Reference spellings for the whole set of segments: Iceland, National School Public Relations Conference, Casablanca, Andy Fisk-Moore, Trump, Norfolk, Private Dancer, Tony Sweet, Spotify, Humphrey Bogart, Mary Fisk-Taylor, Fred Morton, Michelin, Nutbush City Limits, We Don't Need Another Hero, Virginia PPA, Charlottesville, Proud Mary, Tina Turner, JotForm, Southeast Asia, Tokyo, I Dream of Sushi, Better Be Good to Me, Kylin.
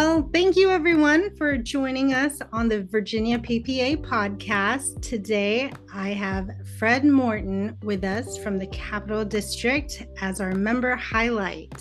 Well, thank you everyone for joining us on the Virginia PPA podcast. Today, I have Fred Morton with us from the Capital District as our member highlight.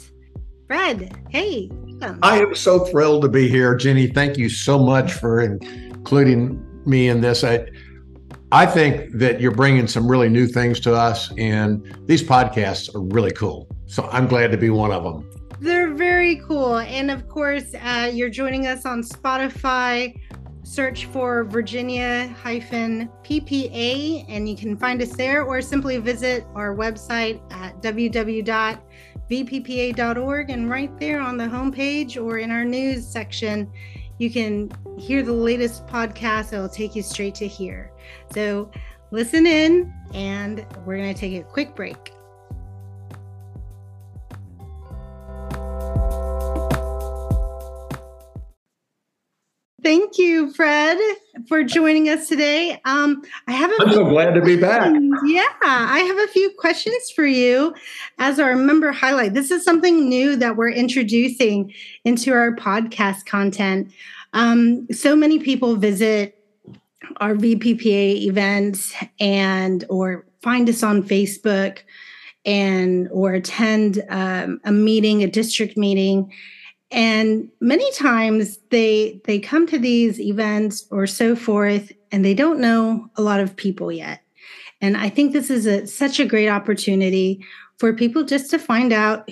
Fred, hey. Welcome. I am so thrilled to be here. Jeannie, thank you so much for including me in this. I think that you're bringing some really new things to us, and these podcasts are really cool. So I'm glad to be one of them. They're very cool. And of course, you're joining us on Spotify. Search for Virginia-PPA, and you can find us there, or simply visit our website at www.vppa.org. And right there on the homepage or in our news section, you can hear the latest podcast. It'll take you straight to here. So listen in, and we're going to take a quick break. Thank you, Fred, for joining us today. I'm so glad to be back. Yeah, I have a few questions for you as our member highlight. This is something new that we're introducing into our podcast content. So many people visit our VPPA events and or find us on Facebook and or attend a meeting, a district meeting. And many times they come to these events or so forth, and they don't know a lot of people yet. And I think this is such a great opportunity for people just to find out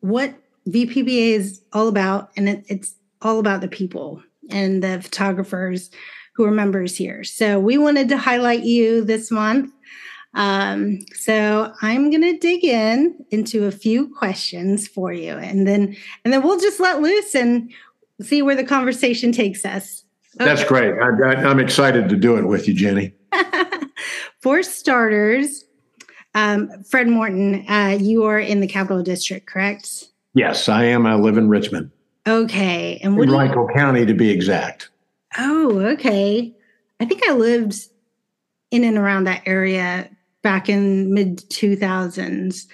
what VPPA is all about. And it's all about the people and the photographers who are members here. So we wanted to highlight you this month. So I'm going to dig into a few questions for you, and then we'll just let loose and see where the conversation takes us. Okay. That's great. I'm excited to do it with you, Jenny. For starters, Fred Morton, you are in the Capital District, correct? Yes, I am. I live in Richmond. Okay. And in Michael County, to be exact. Oh, okay. I think I lived in and around that area back in mid 2000s.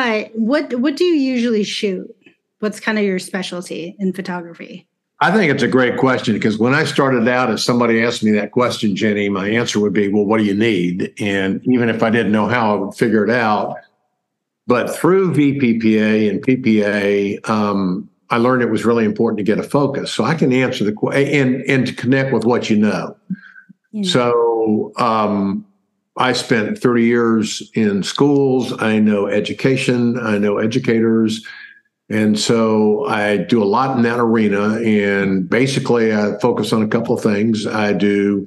But what do you usually shoot? What's kind of your specialty in photography? I think it's a great question, because when I started out, if somebody asked me that question, Jenny, my answer would be, well, what do you need? And even if I didn't know how, I would figure it out. But through VPPA and PPA, I learned it was really important to get a focus. So I can answer the question and to connect with what you know. Yeah. So I spent 30 years in schools. I know education. I know educators. And so I do a lot in that arena. And basically, I focus on a couple of things. I do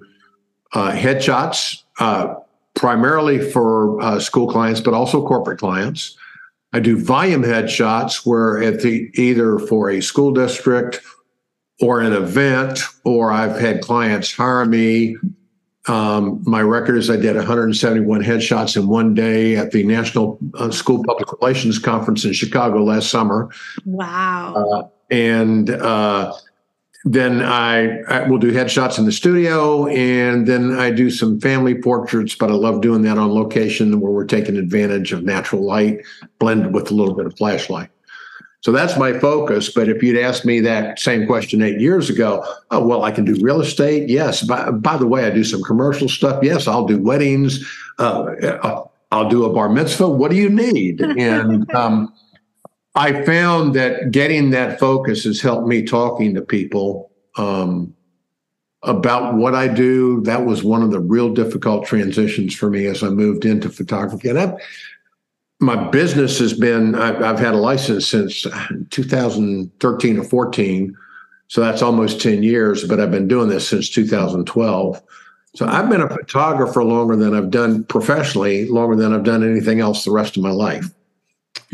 headshots, primarily for school clients, but also corporate clients. I do volume headshots where either for a school district or an event, or I've had clients hire me. My record is I did 171 headshots in one day at the National School Public Relations Conference in Chicago last summer. Wow. Then I will do headshots in the studio, and then I do some family portraits, but I love doing that on location where we're taking advantage of natural light blended with a little bit of flashlight. So that's my focus. But if you'd asked me that same question 8 years ago, oh, well, I can do real estate. Yes. By the way, I do some commercial stuff. Yes, I'll do weddings. I'll do a bar mitzvah. What do you need? And I found that getting that focus has helped me talking to people about what I do. That was one of the real difficult transitions for me as I moved into photography. And my business has been, I've had a license since 2013 or 14. So that's almost 10 years, but I've been doing this since 2012. So I've been a photographer longer than I've done professionally, longer than I've done anything else the rest of my life.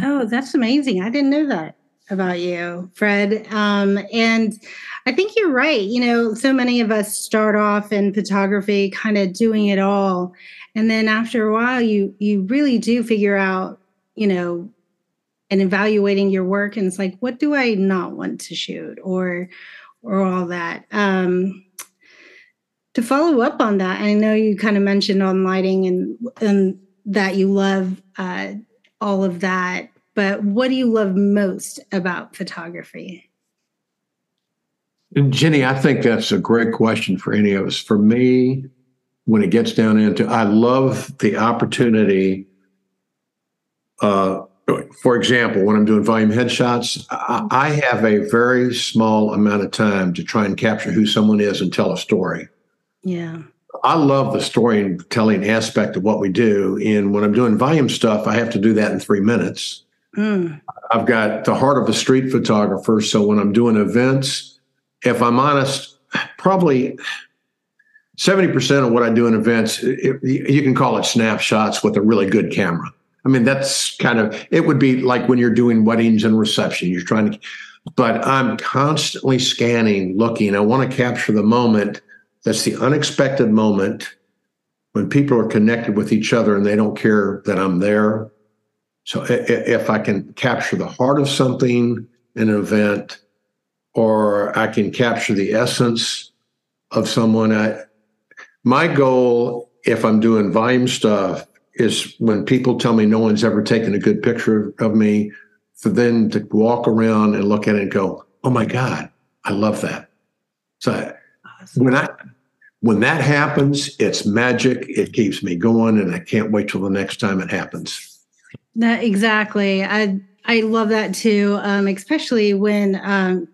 Oh, that's amazing. I didn't know that about you, Fred. And I think you're right. You know, so many of us start off in photography kind of doing it all. And then after a while, you really do figure out, you know, and evaluating your work. And it's like, what do I not want to shoot or all that? To follow up on that, I know you kind of mentioned on lighting and that you love all of that. But what do you love most about photography? Jenny, I think that's a great question for any of us. For me, when it gets down into, I love the opportunity. For example, when I'm doing volume headshots, I have a very small amount of time to try and capture who someone is and tell a story. Yeah. I love the storytelling aspect of what we do. And when I'm doing volume stuff, I have to do that in 3 minutes. Mm. I've got the heart of a street photographer. So when I'm doing events, if I'm honest, probably 70% of what I do in events, you can call it snapshots with a really good camera. I mean, that's kind of, it would be like when you're doing weddings and reception, you're trying to, but I'm constantly scanning, looking. I want to capture the moment. That's the unexpected moment when people are connected with each other and they don't care that I'm there. So if I can capture the heart of something in an event, or I can capture the essence of someone, my goal, if I'm doing volume stuff, is when people tell me no one's ever taken a good picture of me, for them to walk around and look at it and go, oh my God, I love that. So awesome. When that happens, it's magic. It keeps me going, and I can't wait till the next time it happens. That exactly. I love that too, especially when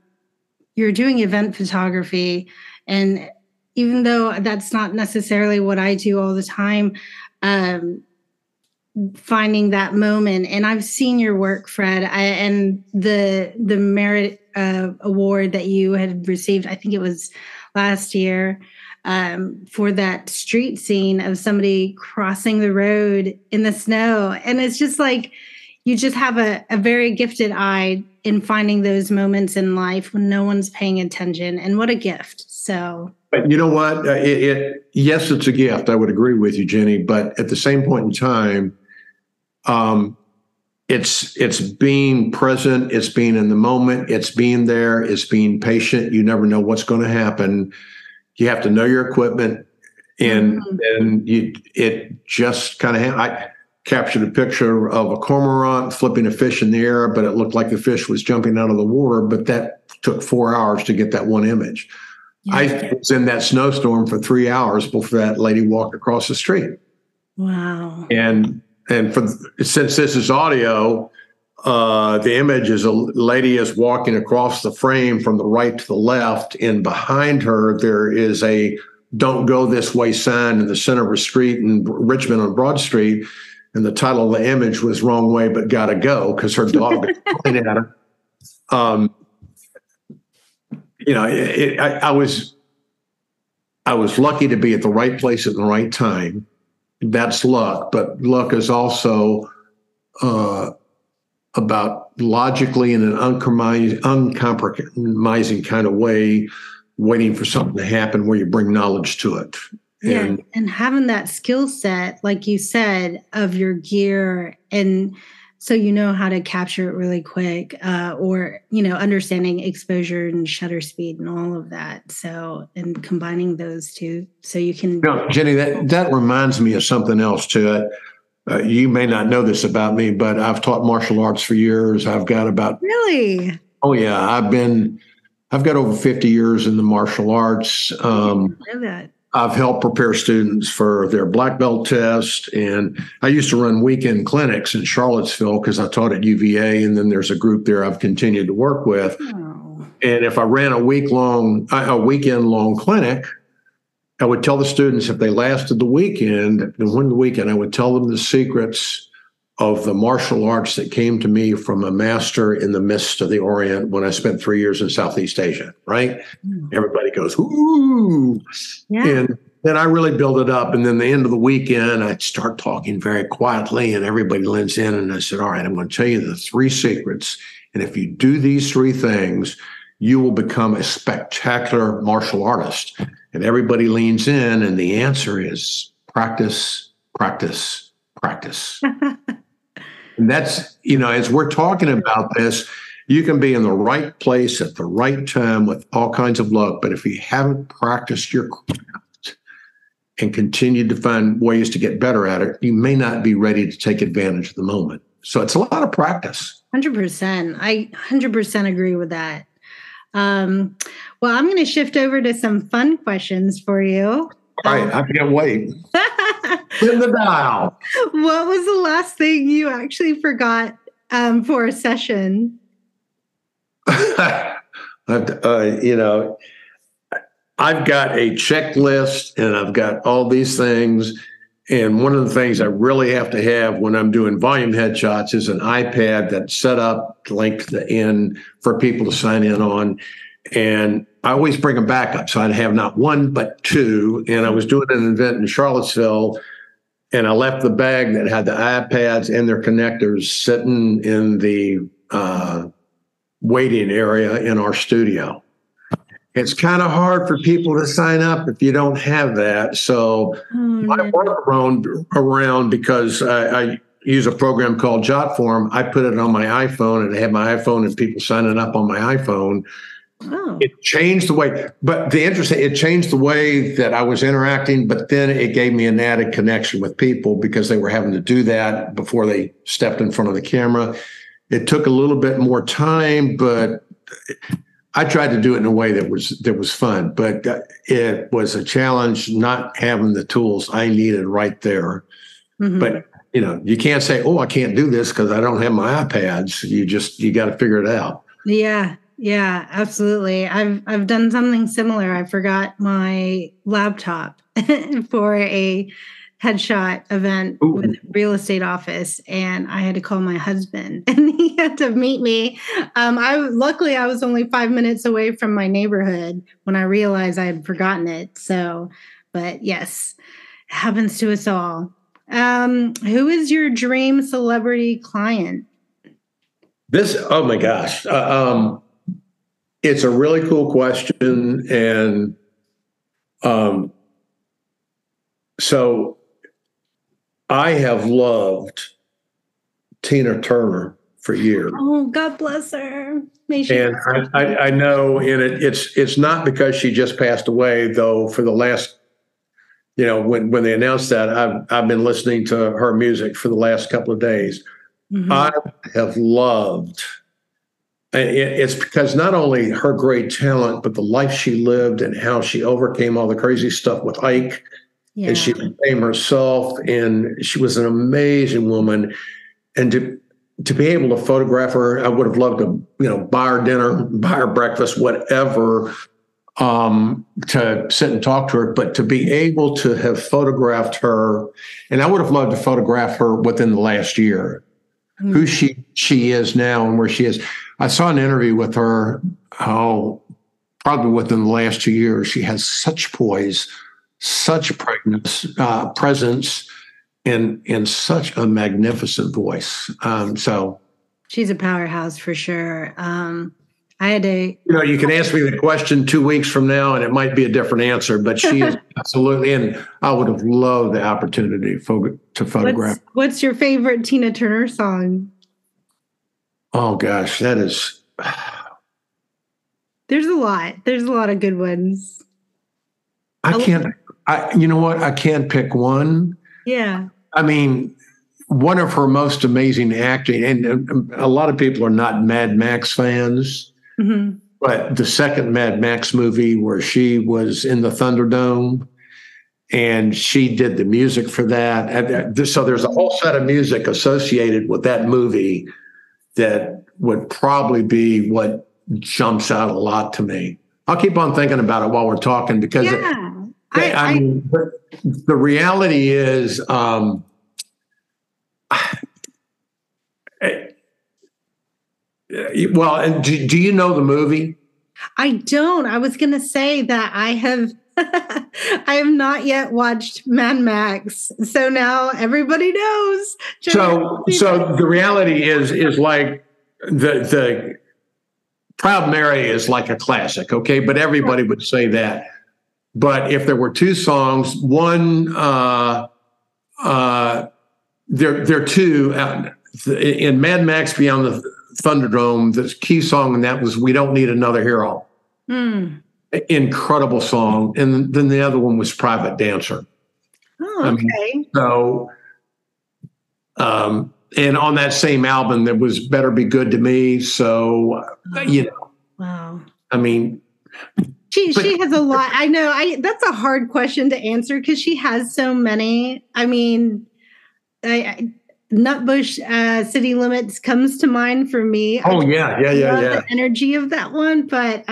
you're doing event photography. And even though that's not necessarily what I do all the time, finding that moment. And I've seen your work, Fred, and the merit award that you had received, I think it was last year, for that street scene of somebody crossing the road in the snow. And it's just like, you just have a very gifted eye in finding those moments in life when no one's paying attention. And what a gift. So, but you know what? Yes, it's a gift. I would agree with you, Jenny. But at the same point in time, it's being present. It's being in the moment. It's being there. It's being patient. You never know what's going to happen. You have to know your equipment, and it just kind of. I captured a picture of a cormorant flipping a fish in the air, but it looked like the fish was jumping out of the water. But that took 4 hours to get that one image. Yeah. I was in that snowstorm for 3 hours before that lady walked across the street. Wow. And since this is audio, the image is a lady is walking across the frame from the right to the left, and behind her there is a "Don't Go This Way" sign in the center of a street in Richmond on Broad Street, and the title of the image was "Wrong Way But Gotta Go" because her dog was pointing at her. You know, I was lucky to be at the right place at the right time. That's luck, but luck is also about logically in an uncompromising kind of way, waiting for something to happen where you bring knowledge to it. Yeah, and having that skill set, like you said, of your gear, and so you know how to capture it really quick, or, you know, understanding exposure and shutter speed and all of that. So, and combining those two so you can. No, Jenny, that reminds me of something else too. You may not know this about me, but I've taught martial arts for years. I've got about. Really? Oh, yeah. I've got over 50 years in the martial arts. I know that. I've helped prepare students for their black belt test. And I used to run weekend clinics in Charlottesville because I taught at UVA. And then there's a group there I've continued to work with. Oh. And if I ran a weekend long clinic, I would tell the students if they lasted the weekend, and won the weekend, I would tell them the secrets of the martial arts that came to me from a master in the midst of the Orient when I spent 3 years in Southeast Asia, right? Mm. Everybody goes, ooh. Yeah. And then I really build it up. And then the end of the weekend, I start talking very quietly and everybody lends in. And I said, all right, I'm going to tell you the three secrets. And if you do these three things, you will become a spectacular martial artist. And everybody leans in. And the answer is practice, practice, practice. And that's, you know, as we're talking about this, you can be in the right place at the right time with all kinds of luck. But if you haven't practiced your craft and continued to find ways to get better at it, you may not be ready to take advantage of the moment. So it's a lot of practice. 100%. I 100% agree with that. Well, I'm going to shift over to some fun questions for you. All right, I can't wait. In the dial. What was the last thing you actually forgot for a session? You know, I've got a checklist and I've got all these things. And one of the things I really have to have when I'm doing volume headshots is an iPad that's set up, linked to the end for people to sign in on. And I always bring them back up. So I'd have not one, but two. And I was doing an event in Charlottesville and I left the bag that had the iPads and their connectors sitting in the waiting area in our studio. It's kind of hard for people to sign up if you don't have that. So I work around because I use a program called JotForm. I put it on my iPhone and I have my iPhone and people signing up on my iPhone. Oh. It changed the way, but the interesting, it changed the way that I was interacting, but then it gave me an added connection with people because they were having to do that before they stepped in front of the camera. It took a little bit more time, but I tried to do it in a way that was fun, but it was a challenge not having the tools I needed right there. Mm-hmm. But, you know, you can't say, oh, I can't do this because I don't have my iPads. You got to figure it out. Yeah. Yeah, absolutely. I've done something similar. I forgot my laptop for a headshot event Ooh. With a real estate office, and I had to call my husband, and he had to meet me. Luckily, I was only 5 minutes away from my neighborhood when I realized I had forgotten it. So, but yes, it happens to us all. Who is your dream celebrity client? Oh my gosh. It's a really cool question. And so I have loved Tina Turner for years. Oh, God bless her. May she and I know, and it's not because she just passed away, though, for the last, you know, when they announced that, I've been listening to her music for the last couple of days. Mm-hmm. I have loved it's because not only her great talent, but the life she lived and how she overcame all the crazy stuff with Ike. Yeah. And she became herself. And she was an amazing woman. And to be able to photograph her, I would have loved to, you know, buy her dinner, buy her breakfast, whatever, to sit and talk to her. But to be able to have photographed her, and I would have loved to photograph her within the last year. Mm-hmm. Who she is now and where she is. I saw an interview with her, probably within the last 2 years. She has such poise, such presence, and such a magnificent voice. So she's a powerhouse for sure. You know, you can ask me the question 2 weeks from now, and it might be a different answer, but she is absolutely, and I would have loved the opportunity to photograph. What's your favorite Tina Turner song? Oh, gosh, that is. There's a lot. There's a lot of good ones. You know what? I can't pick one. Yeah. I mean, one of her most amazing acting, and a lot of people are not Mad Max fans. Mm-hmm. But the second Mad Max movie where she was in the Thunderdome and she did the music for that. So there's a whole set of music associated with that movie that would probably be what jumps out a lot to me. I'll keep on thinking about it while we're talking because I mean, the reality is well, and do you know the movie? I don't. I was going to say that I have not yet watched Mad Max. So now everybody knows. So the reality is like the Proud Mary is like a classic. Okay. But everybody would say that. But if there were two songs, one, there are two in Mad Max Beyond the Thunderdome, the key song in that was We Don't Need Another Hero. Mm. Incredible song. And then the other one was Private Dancer. Oh, okay. I mean, so, and on that same album, there was Better Be Good to Me. So, you know. Wow. I mean, she has a lot. I know. That's a hard question to answer because she has so many. I mean, Nutbush City Limits comes to mind for me. Oh, yeah. The energy of that one, but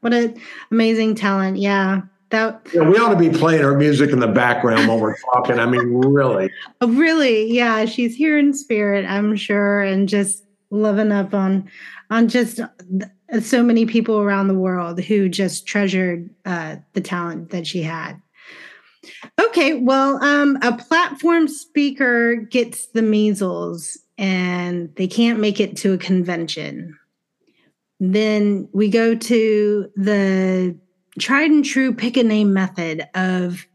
what an amazing talent. Yeah. We ought to be playing her music in the background while we're talking. I mean, really. Really, yeah. She's here in spirit, I'm sure, and just loving up on just so many people around the world who just treasured the talent that she had. Okay, well, a platform speaker gets the measles and they can't make it to a convention. Then we go to the tried and true pick a name method of,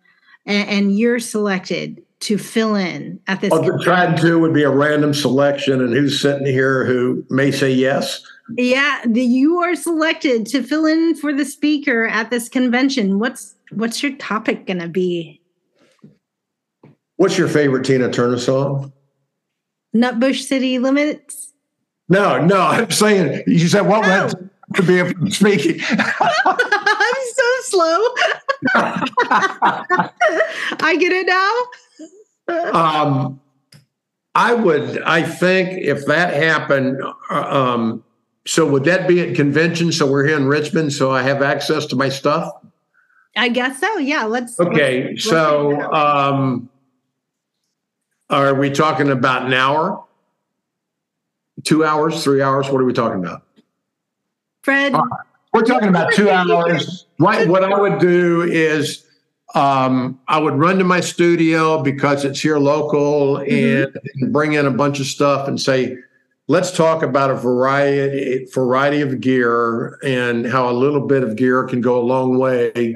and you're selected to fill in at this. Well, the tried and true would be a random selection, and who's sitting here who may say yes. Yeah, you are selected to fill in for the speaker at this convention. What's your topic going to be? What's your favorite Tina Turner song? Nutbush City Limits. No, I'm saying you said what would to be if I'm speaking. I'm so slow. I get it now. I think if that happened, so would that be at convention? So we're here in Richmond, so I have access to my stuff? I guess so. Yeah. Let's are we talking about an hour, 2 hours, 3 hours? What are we talking about? Fred. We're talking about 2 hours. What I would do is I would run to my studio because it's here local and bring in a bunch of stuff and say, let's talk about a variety of gear and how a little bit of gear can go a long way,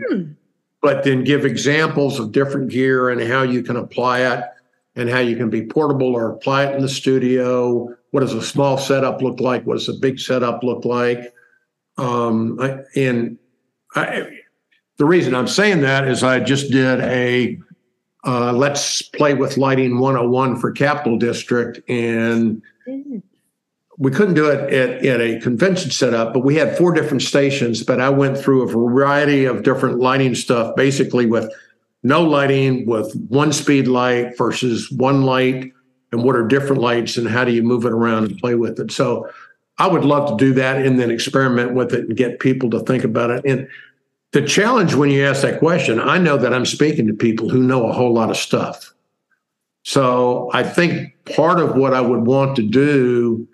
but then give examples of different gear and how you can apply it and how you can be portable or apply it in the studio. What does a small setup look like? What does a big setup look like? The reason I'm saying that is I just did a Let's Play with Lighting 101 for Capital District, and we couldn't do it at a convention setup, but we had 4 different stations. But I went through a variety of different lighting stuff, basically with no lighting, with one speed light versus one light, and what are different lights, and how do you move it around and play with it. So I would love to do that and then experiment with it and get people to think about it. And the challenge when you ask that question, I know that I'm speaking to people who know a whole lot of stuff. So I think part of what I would want to do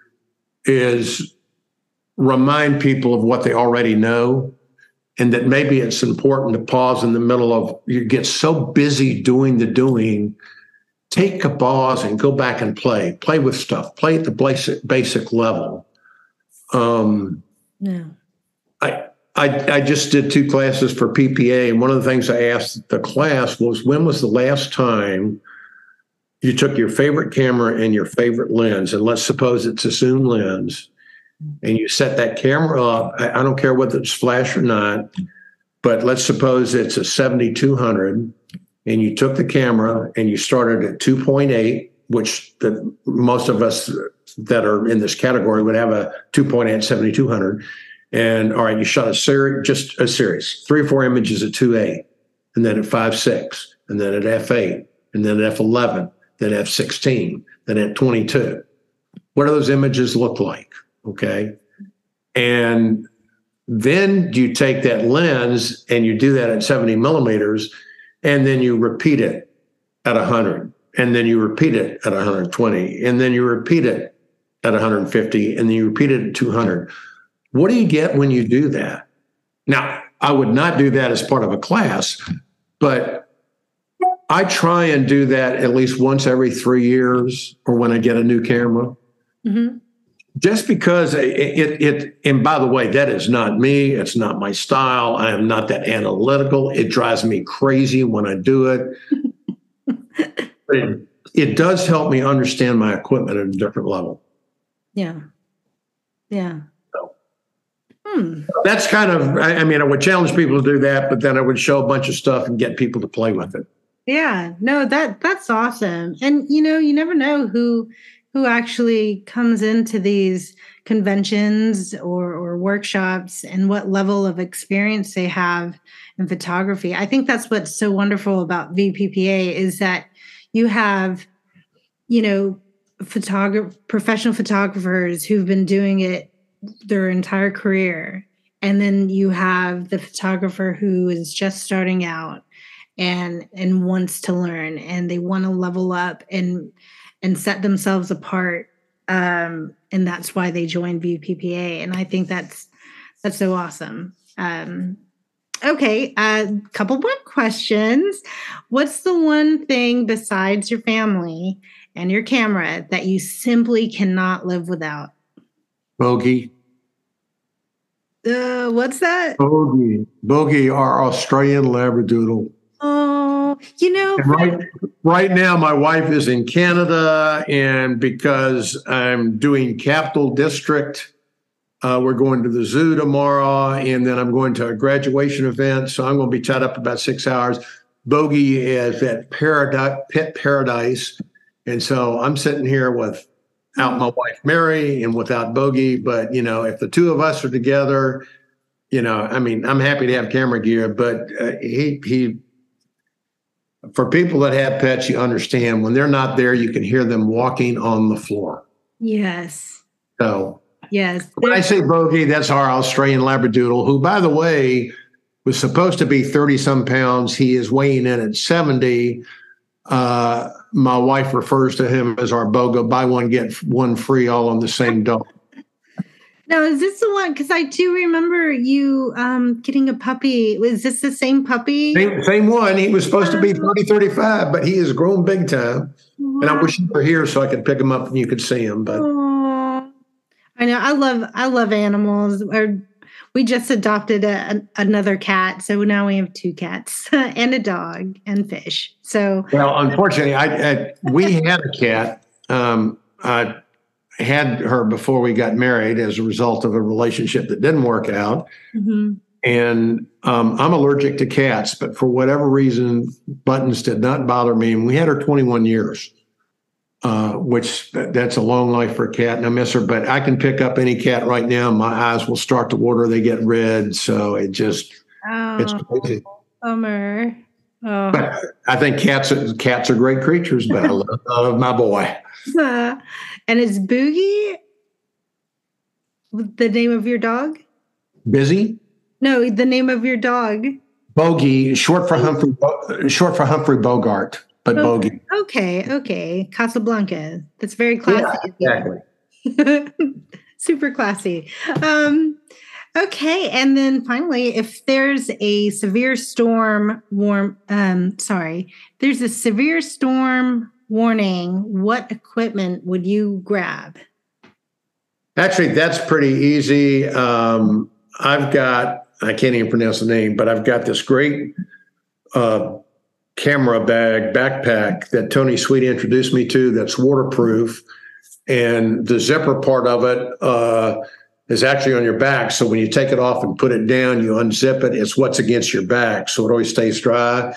is remind people of what they already know, and that maybe it's important to pause in the middle of, you get so busy doing the doing, take a pause and go back and play with stuff, play at the basic level. I just did 2 classes for PPA, and one of the things I asked the class was, when was the last time you took your favorite camera and your favorite lens, and let's suppose it's a zoom lens, and you set that camera up. I don't care whether it's flash or not, but let's suppose it's a 7200, and you took the camera and you started at 2.8, which most of us that are in this category would have a 2.8 7200. And all right, you shot a series, 3 or 4 images at 2.8, and then at 5.6, and then at f8, and then at f11. Then F16, then at 22. What do those images look like? Okay. And then you take that lens and you do that at 70 millimeters, and then you repeat it at 100, and then you repeat it at 120, and then you repeat it at 150, and then you repeat it at 200. What do you get when you do that? Now, I would not do that as part of a class, but I try and do that at least once every 3 years, or when I get a new camera. Mm-hmm. Just because it, and by the way, that is not me. It's not my style. I am not that analytical. It drives me crazy when I do it. It does help me understand my equipment at a different level. Yeah. Yeah. That's kind of, I would challenge people to do that, but then I would show a bunch of stuff and get people to play with it. Yeah, no, that's awesome. And, you never know who who actually comes into these conventions or workshops and what level of experience they have in photography. I think that's what's so wonderful about VPPA is that you have, you know, professional photographers who've been doing it their entire career. And then you have the photographer who is just starting out and wants to learn and they want to level up and set themselves apart. And that's why they joined VPPA. And I think that's so awesome. Okay. Couple more questions. What's the one thing besides your family and your camera that you simply cannot live without? Bogey. What's that? Bogey. Bogey, our Australian Labradoodle. Oh, you know. Right now, my wife is in Canada, and because I'm doing Capital District, we're going to the zoo tomorrow, and then I'm going to a graduation event, so I'm going to be tied up about 6 hours. Bogey is at Pet Paradise, and so I'm sitting here without my wife, Mary, and without Bogey. But, you know, if the two of us are together, you know, I mean, I'm happy to have camera gear, but he for people that have pets, you understand when they're not there, you can hear them walking on the floor. Yes. So yes. When I say Bogey, that's our Australian Labradoodle, who, by the way, was supposed to be 30-some pounds. He is weighing in at 70. My wife refers to him as our BOGO, buy one, get one free, all on the same dog. Now, is this the one? Because I do remember you getting a puppy. Was this the same puppy? Same one. He was supposed to be 30, 35, but he has grown big time. Wow. And I wish you were here so I could pick him up and you could see him. But aww. I know. I love animals. We just adopted another cat, so now we have two cats and a dog and fish. So, well, unfortunately, we had a cat. I had her before we got married as a result of a relationship that didn't work out. Mm-hmm. And I'm allergic to cats, but for whatever reason, buttons did not bother me. And we had her 21 years. Which that's a long life for a cat, and I miss her, but I can pick up any cat right now. My eyes will start to water. They get red. So it just, it's crazy. Bummer. Oh. But I think cats are great creatures, but I love my boy. And is Boogie the name of your dog? Busy? No, the name of your dog. Bogey, short for Humphrey Bogart. But Bogey. Okay. Casablanca. That's very classy. Yeah, exactly. Super classy. Okay. And then finally, if there's a severe storm warning, what equipment would you grab? Actually, that's pretty easy. I can't even pronounce the name, but I've got this great camera backpack that Tony Sweet introduced me to that's waterproof, and the zipper part of it is actually on your back, so when you take it off and put it down, you unzip it, it's what's against your back, so it always stays dry.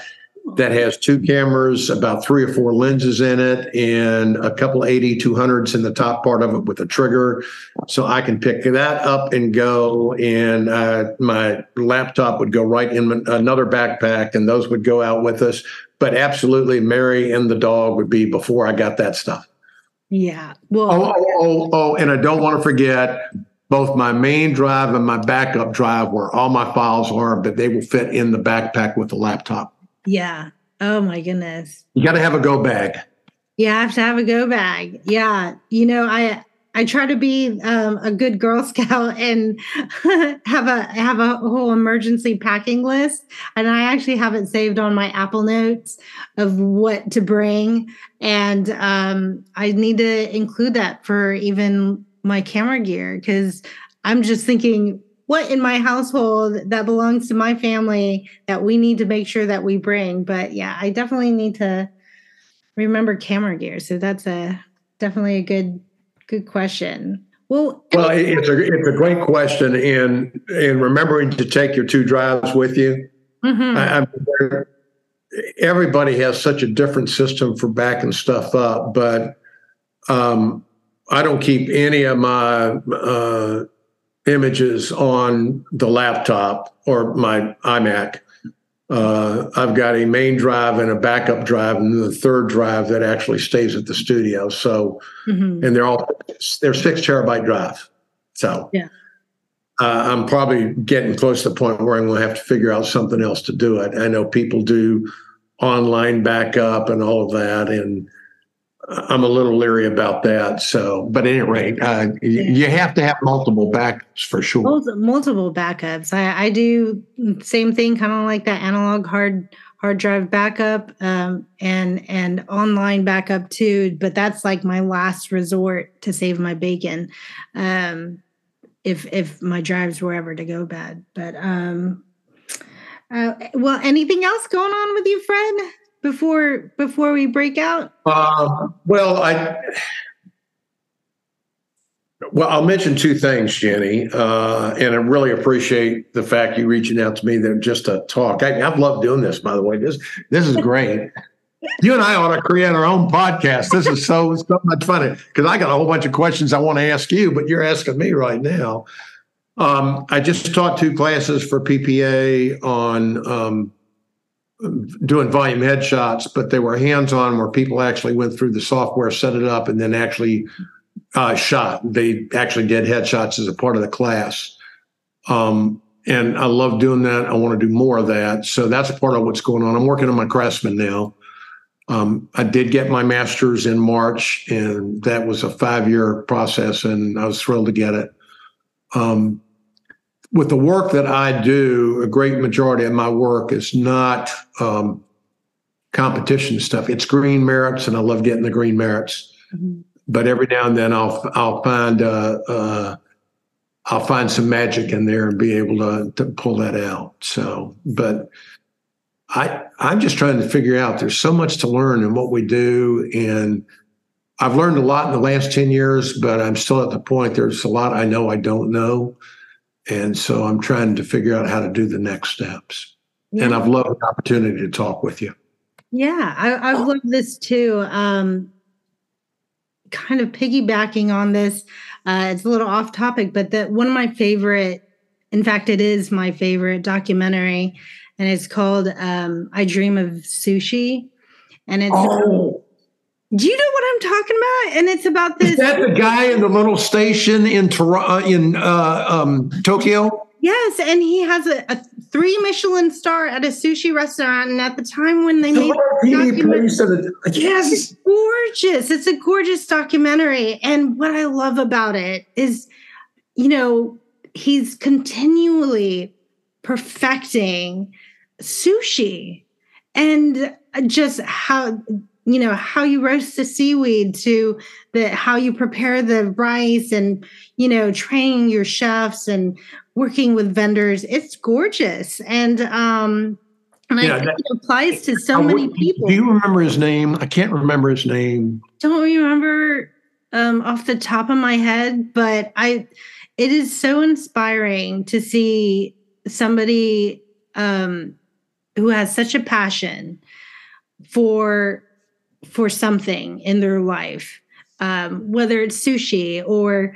That has two cameras, about 3 or 4 lenses in it, and a couple 80-200s in the top part of it with a trigger, so I can pick that up and go, and my laptop would go right in another backpack, and those would go out with us. But absolutely, Mary and the dog would be before I got that stuff. Yeah. Well. Oh, and I don't want to forget, both my main drive and my backup drive, where all my files are, but they will fit in the backpack with the laptop. Yeah. Oh my goodness. You got to have a go bag. Yeah, I have to have a go bag. Yeah. You know, I try to be a good Girl Scout and have a whole emergency packing list. And I actually have it saved on my Apple Notes of what to bring. And I need to include that for even my camera gear, because I'm just thinking, what in my household that belongs to my family that we need to make sure that we bring. But yeah, I definitely need to remember camera gear. So that's definitely a good question. Well, it's a great question. And remembering to take your two drives with you. Mm-hmm. Everybody has such a different system for backing stuff up, but I don't keep any of my images on the laptop or my iMac. I've got a main drive and a backup drive, and the third drive that actually stays at the studio. So, and they're 6 terabyte drive. So yeah. I'm probably getting close to the point where I'm going to have to figure out something else to do it. I know people do online backup and all of that, and I'm a little leery about that. So, but at any rate, you have to have multiple backups for sure. Multiple backups. I do same thing, kind of like that analog hard drive backup, and online backup too. But that's like my last resort to save my bacon, if my drives were ever to go bad. But well, anything else going on with you, Fred? Before we break out? Well, I'll mention two things, Jeannie, and I really appreciate the fact you reaching out to me. They're just a talk. I've loved doing this, by the way. This is great. You and I ought to create our own podcast. This is so much fun, because I got a whole bunch of questions I want to ask you, but you're asking me right now. I just taught 2 classes for PPA on doing volume headshots, but they were hands-on, where people actually went through the software, set it up, and then actually shot. They actually did headshots as a part of the class. And I love doing that. I want to do more of that. So that's part of what's going on. I'm working on my craftsman now. I did get my master's in March, and that was a 5-year process, and I was thrilled to get it. With the work that I do, a great majority of my work is not competition stuff. It's green merits, and I love getting the green merits. Mm-hmm. But every now and then, I'll find some magic in there and be able to pull that out. So, but I'm just trying to figure out. There's so much to learn in what we do, and I've learned a lot in the last 10 years. But I'm still at the point. There's a lot I know I don't know. And so I'm trying to figure out how to do the next steps. Yeah. And I've loved the opportunity to talk with you. Yeah, I've loved this too. Kind of piggybacking on this, it's a little off topic, but one of my favorite, in fact, it is my favorite documentary, and it's called I Dream of Sushi. And it's... do you know what I'm talking about? And it's about this. Is that the guy in the little station in Tokyo? Yes, and he has a 3 Michelin star at a sushi restaurant. And at the time when they made the yes, it's gorgeous. It's a gorgeous documentary. And what I love about it is, he's continually perfecting sushi, and just how. How you roast the seaweed to how you prepare the rice, and, training your chefs and working with vendors. It's gorgeous. And I think it applies to so many people. Do you remember his name? I can't remember his name. Don't remember off the top of my head, but it is so inspiring to see somebody who has such a passion for something in their life, whether it's sushi or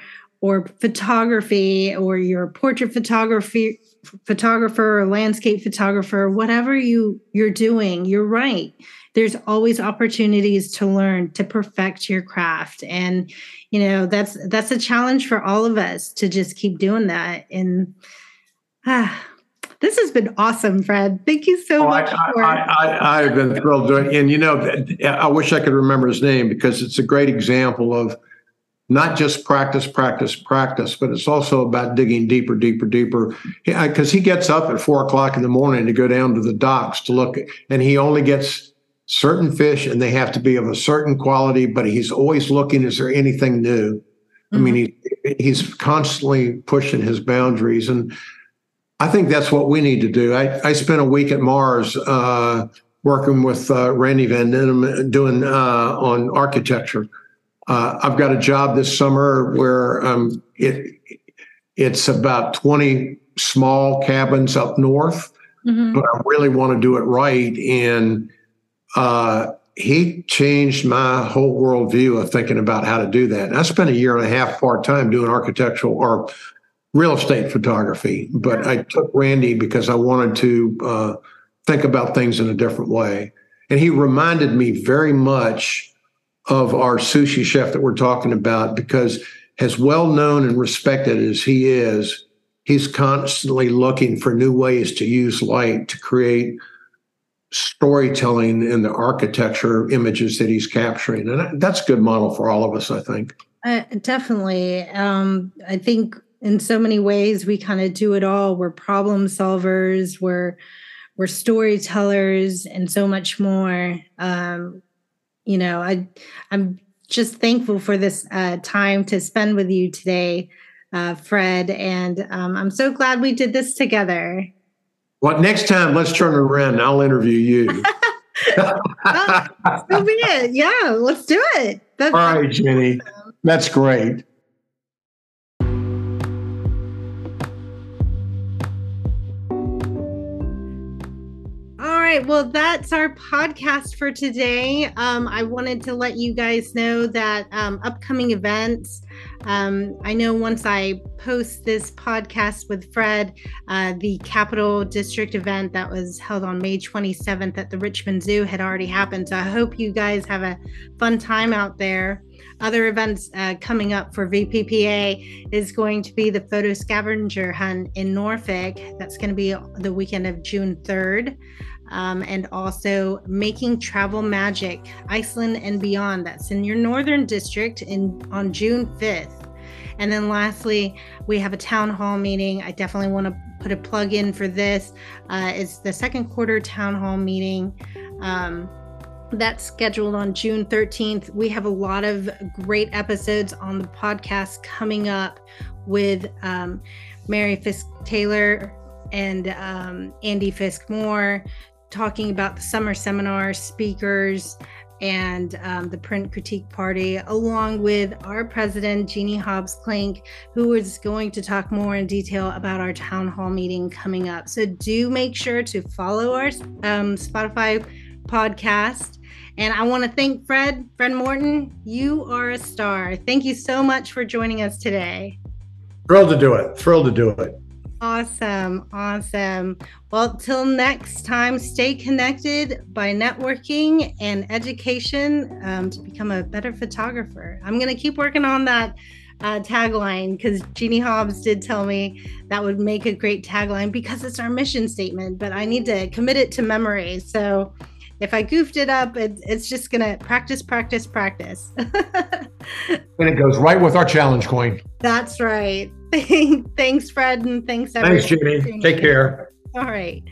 photography, or you're a portrait photographer or landscape photographer, whatever you're doing, you're right. There's always opportunities to learn, to perfect your craft. And, that's a challenge for all of us to just keep doing that. And this has been awesome, Fred. Thank you so much. I've been thrilled doing it. And, I wish I could remember his name, because it's a great example of not just practice, practice, practice, but it's also about digging deeper, deeper, deeper. Because he gets up at 4:00 in the morning to go down to the docks to look, and he only gets certain fish, and they have to be of a certain quality, but he's always looking, is there anything new? Mm-hmm. I mean, he's constantly pushing his boundaries, and I think that's what we need to do. I spent a week at Mars working with Randy Van Den doing on architecture. I've got a job this summer where it's about 20 small cabins up north, but I really want to do it right. And he changed my whole worldview of thinking about how to do that. And I spent a year and a half part-time doing architectural or real estate photography, but I took Randy because I wanted to think about things in a different way. And he reminded me very much of our sushi chef that we're talking about, because as well known and respected as he is, he's constantly looking for new ways to use light to create storytelling in the architecture images that he's capturing. And that's a good model for all of us, I think. Definitely. I think in so many ways, we kind of do it all. We're problem solvers, we're storytellers, and so much more. You know, I'm just thankful for this time to spend with you today, Fred. And I'm so glad we did this together. Well, next time, let's turn it around and I'll interview you. Well, so be it. Yeah, let's do it. All right, Jeannie. Awesome. That's great. All right. Well, that's our podcast for today. I wanted to let you guys know that upcoming events. I know once I post this podcast with Fred, the Capital District event that was held on May 27th at the Richmond Zoo had already happened. So I hope you guys have a fun time out there. Other events coming up for VPPA is going to be the Photo Scavenger Hunt in Norfolk. That's going to be the weekend of June 3rd. And also Making Travel Magic, Iceland and Beyond. That's in your northern district on June 5th. And then lastly, we have a town hall meeting. I definitely want to put a plug in for this. It's the second quarter town hall meeting. That's scheduled on June 13th. We have a lot of great episodes on the podcast coming up with Mary Fisk-Taylor and Andy Fisk-Moore, talking about the summer seminar speakers and the print critique party, along with our president, Jeannie Hobbs-Klink, who is going to talk more in detail about our town hall meeting coming up. So do make sure to follow our Spotify podcast. And I want to thank Fred Morton. You are a star. Thank you so much for joining us today. Thrilled to do it. Thrilled to do it. Awesome. Well, till next time, stay connected by networking and education to become a better photographer. I'm going to keep working on that tagline, because Jeannie Hobbs did tell me that would make a great tagline because it's our mission statement, but I need to commit it to memory. So if I goofed it up, it's just going to practice. And it goes right with our challenge coin. That's right. Thanks, Fred, and thanks, everyone. Thanks, Jeannie. Take care. All right.